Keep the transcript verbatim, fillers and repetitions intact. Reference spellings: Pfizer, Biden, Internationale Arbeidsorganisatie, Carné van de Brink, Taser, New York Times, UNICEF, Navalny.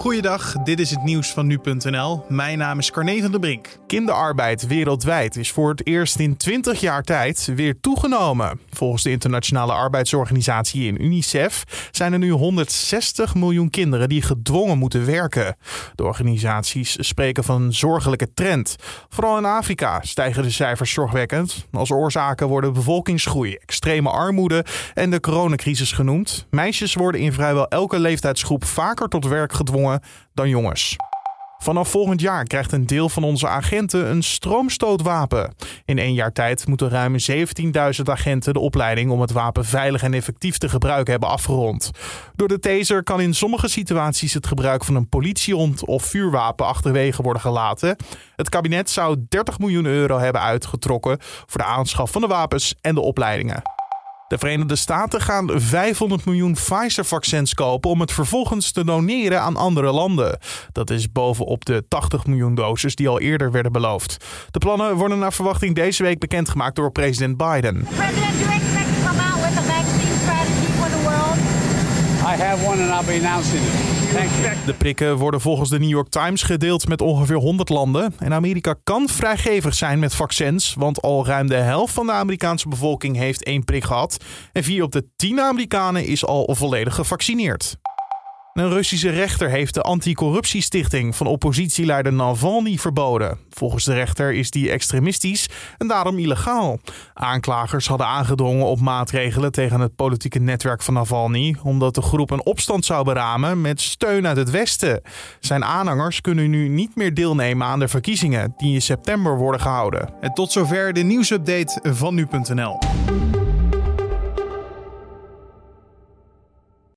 Goeiedag, dit is het nieuws van nu punt n l. Mijn naam is Carné van de Brink. Kinderarbeid wereldwijd is voor het eerst in twintig jaar tijd weer toegenomen. Volgens de Internationale Arbeidsorganisatie in UNICEF zijn er nu honderdzestig miljoen kinderen die gedwongen moeten werken. De organisaties spreken van een zorgelijke trend. Vooral in Afrika stijgen de cijfers zorgwekkend. Als oorzaken worden bevolkingsgroei, extreme armoede en de coronacrisis genoemd. Meisjes worden in vrijwel elke leeftijdsgroep vaker tot werk gedwongen dan jongens. Vanaf volgend jaar krijgt een deel van onze agenten een stroomstootwapen. In één jaar tijd moeten ruim zeventienduizend agenten de opleiding om het wapen veilig en effectief te gebruiken hebben afgerond. Door de taser kan in sommige situaties het gebruik van een politiehond of vuurwapen achterwege worden gelaten. Het kabinet zou dertig miljoen euro hebben uitgetrokken voor de aanschaf van de wapens en de opleidingen. De Verenigde Staten gaan vijfhonderd miljoen Pfizer-vaccins kopen om het vervolgens te doneren aan andere landen. Dat is bovenop de tachtig miljoen doses die al eerder werden beloofd. De plannen worden naar verwachting deze week bekendgemaakt door president Biden. President, do you expect to come out with a vaccine strategy for the world? I have one and I'll be announcing it. De prikken worden volgens de New York Times gedeeld met ongeveer honderd landen. En Amerika kan vrijgevig zijn met vaccins, want al ruim de helft van de Amerikaanse bevolking heeft één prik gehad. En vier op de tien Amerikanen is al volledig gevaccineerd. Een Russische rechter heeft de anticorruptiestichting van oppositieleider Navalny verboden. Volgens de rechter is die extremistisch en daarom illegaal. Aanklagers hadden aangedrongen op maatregelen tegen het politieke netwerk van Navalny, omdat de groep een opstand zou beramen met steun uit het Westen. Zijn aanhangers kunnen nu niet meer deelnemen aan de verkiezingen die in september worden gehouden. En tot zover de nieuwsupdate van nu punt n l.